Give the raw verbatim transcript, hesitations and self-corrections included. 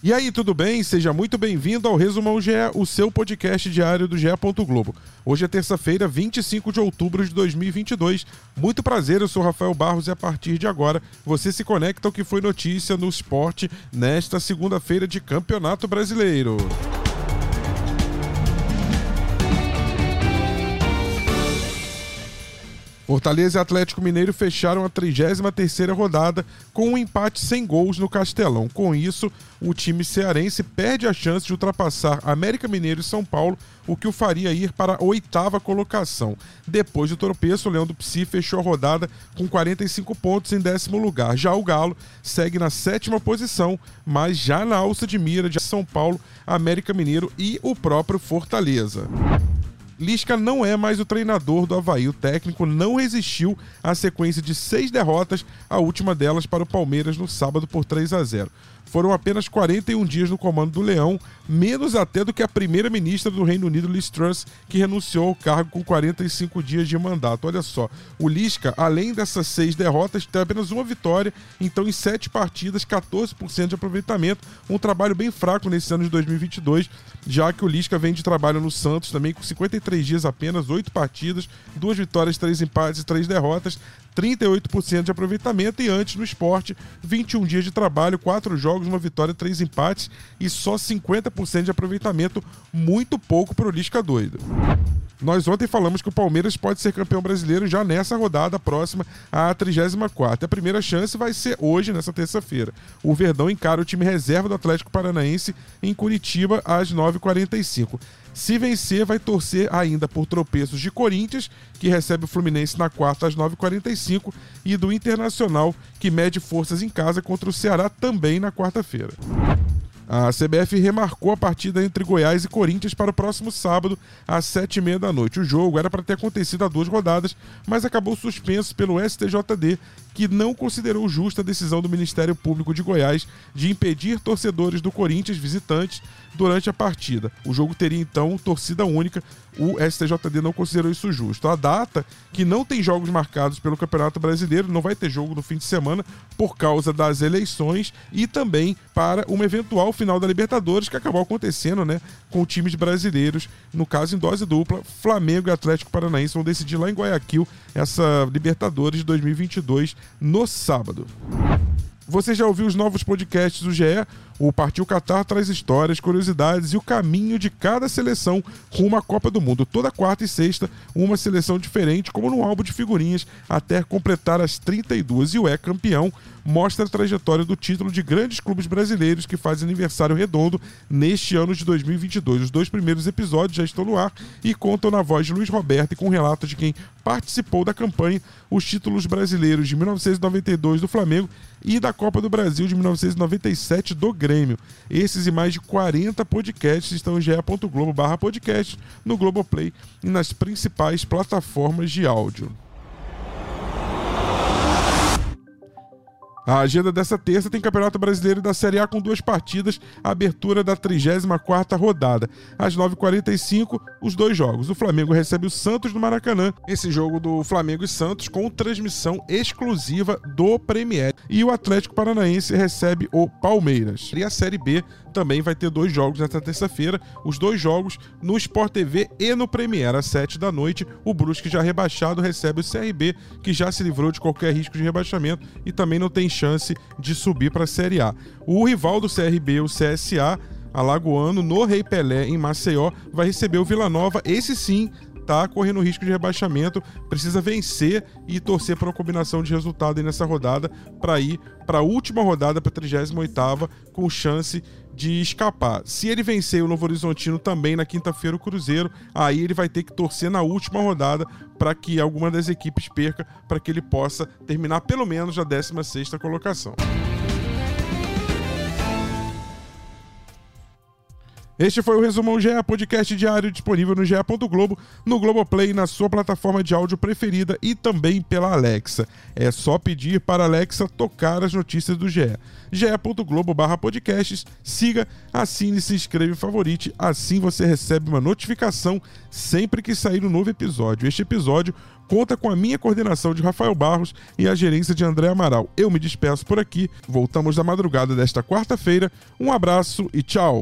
E aí, tudo bem? Seja muito bem-vindo ao Resumão G E, o seu podcast diário do G E ponto globo. Hoje é terça-feira, vinte e cinco de outubro de dois mil e vinte e dois. Muito prazer, eu sou Rafael Barros e a partir de agora você se conecta ao que foi notícia no esporte nesta segunda-feira de Campeonato Brasileiro. Fortaleza e Atlético Mineiro fecharam a trigésima terceira rodada com um empate sem gols no Castelão. Com isso, o time cearense perde a chance de ultrapassar América Mineiro e São Paulo, o que o faria ir para a oitava colocação. Depois do tropeço, o Leão do P S I fechou a rodada com quarenta e cinco pontos em décimo lugar. Já o Galo segue na sétima posição, mas já na alça de mira de São Paulo, América Mineiro e o próprio Fortaleza. Lisca não é mais o treinador do Avaí. O técnico não resistiu à sequência de seis derrotas, a última delas para o Palmeiras no sábado por três a zero. Foram apenas quarenta e um dias no comando do Leão, menos até do que a primeira-ministra do Reino Unido, Liz Truss, que renunciou ao cargo com quarenta e cinco dias de mandato. Olha só, o Lisca, além dessas seis derrotas, tem apenas uma vitória, então em sete partidas, quatorze por cento de aproveitamento, um trabalho bem fraco nesse ano de dois mil e vinte e dois, já que o Lisca vem de trabalho no Santos também com cinquenta e três dias apenas, oito partidas, duas vitórias, três empates e três derrotas, trinta e oito por cento de aproveitamento. E antes no Sport, vinte e um dias de trabalho, quatro jogos, uma vitória, três empates e só cinquenta por cento de aproveitamento, muito pouco para o Lisca Doido. Nós ontem falamos que o Palmeiras pode ser campeão brasileiro já nessa rodada próxima à trigésima quarta. A primeira chance vai ser hoje, nessa terça-feira. O Verdão encara o time reserva do Atlético Paranaense em Curitiba às nove e quarenta e cinco. Se vencer, vai torcer ainda por tropeços de Corinthians, que recebe o Fluminense na quarta às nove e quarenta e cinco, e do Internacional, que mede forças em casa contra o Ceará também na quarta-feira. A C B F remarcou a partida entre Goiás e Corinthians para o próximo sábado, às sete e meia da noite. O jogo era para ter acontecido há duas rodadas, mas acabou suspenso pelo S T J D, que não considerou justa a decisão do Ministério Público de Goiás de impedir torcedores do Corinthians visitantes durante a partida. O jogo teria, então, torcida única. O S T J D não considerou isso justo. A data, que não tem jogos marcados pelo Campeonato Brasileiro, não vai ter jogo no fim de semana por causa das eleições e também para uma eventual final da Libertadores, que acabou acontecendo, né, com times brasileiros, no caso em dose dupla. Flamengo e Atlético Paranaense vão decidir lá em Guayaquil essa Libertadores de dois mil e vinte e dois no sábado. Você já ouviu os novos podcasts do G E? O Partiu Catar traz histórias, curiosidades e o caminho de cada seleção rumo à Copa do Mundo. Toda quarta e sexta, uma seleção diferente, como num álbum de figurinhas, até completar as trinta e duas. E o É Campeão mostra a trajetória do título de grandes clubes brasileiros que fazem aniversário redondo neste ano de dois mil e vinte e dois. Os dois primeiros episódios já estão no ar e contam na voz de Luiz Roberto e com um relato de quem participou da campanha, os títulos brasileiros de mil novecentos e noventa e dois do Flamengo e da Copa do Brasil de mil novecentos e noventa e sete do Grêmio. Esses e mais de quarenta podcasts estão em G E ponto globo barra podcast, no Globoplay e nas principais plataformas de áudio. A agenda dessa terça tem Campeonato Brasileiro da Série A com duas partidas, a abertura da trigésima quarta rodada. Às nove e quarenta e cinco, os dois jogos. O Flamengo recebe o Santos no Maracanã. Esse jogo do Flamengo e Santos com transmissão exclusiva do Premier. E o Atlético Paranaense recebe o Palmeiras. E a Série B também vai ter dois jogos nesta terça-feira. Os dois jogos no Sport T V e no Premier. Às sete da noite, o Brusque, já rebaixado, recebe o C R B, que já se livrou de qualquer risco de rebaixamento e também não tem chance de subir para a Série A. O rival do C R B, o C S A, alagoano, no Rei Pelé, em Maceió, vai receber o Vila Nova. Esse sim está correndo risco de rebaixamento, precisa vencer e torcer para uma combinação de resultado aí nessa rodada para ir para a última rodada, para a trigésima oitava, com chance de escapar. Se ele vencer o Novorizontino também na quinta-feira, o Cruzeiro, aí ele vai ter que torcer na última rodada para que alguma das equipes perca, para que ele possa terminar pelo menos na décima sexta colocação. Este foi o Resumão G E, podcast diário disponível no G E ponto globo, no Globoplay, na sua plataforma de áudio preferida e também pela Alexa. É só pedir para a Alexa tocar as notícias do G E. G E ponto globo barra podcasts, siga, assine, se inscreva e favorite, assim você recebe uma notificação sempre que sair um novo episódio. Este episódio conta com a minha coordenação de Rafael Barros e a gerência de André Amaral. Eu me despeço por aqui, voltamos na madrugada desta quarta-feira, um abraço e tchau!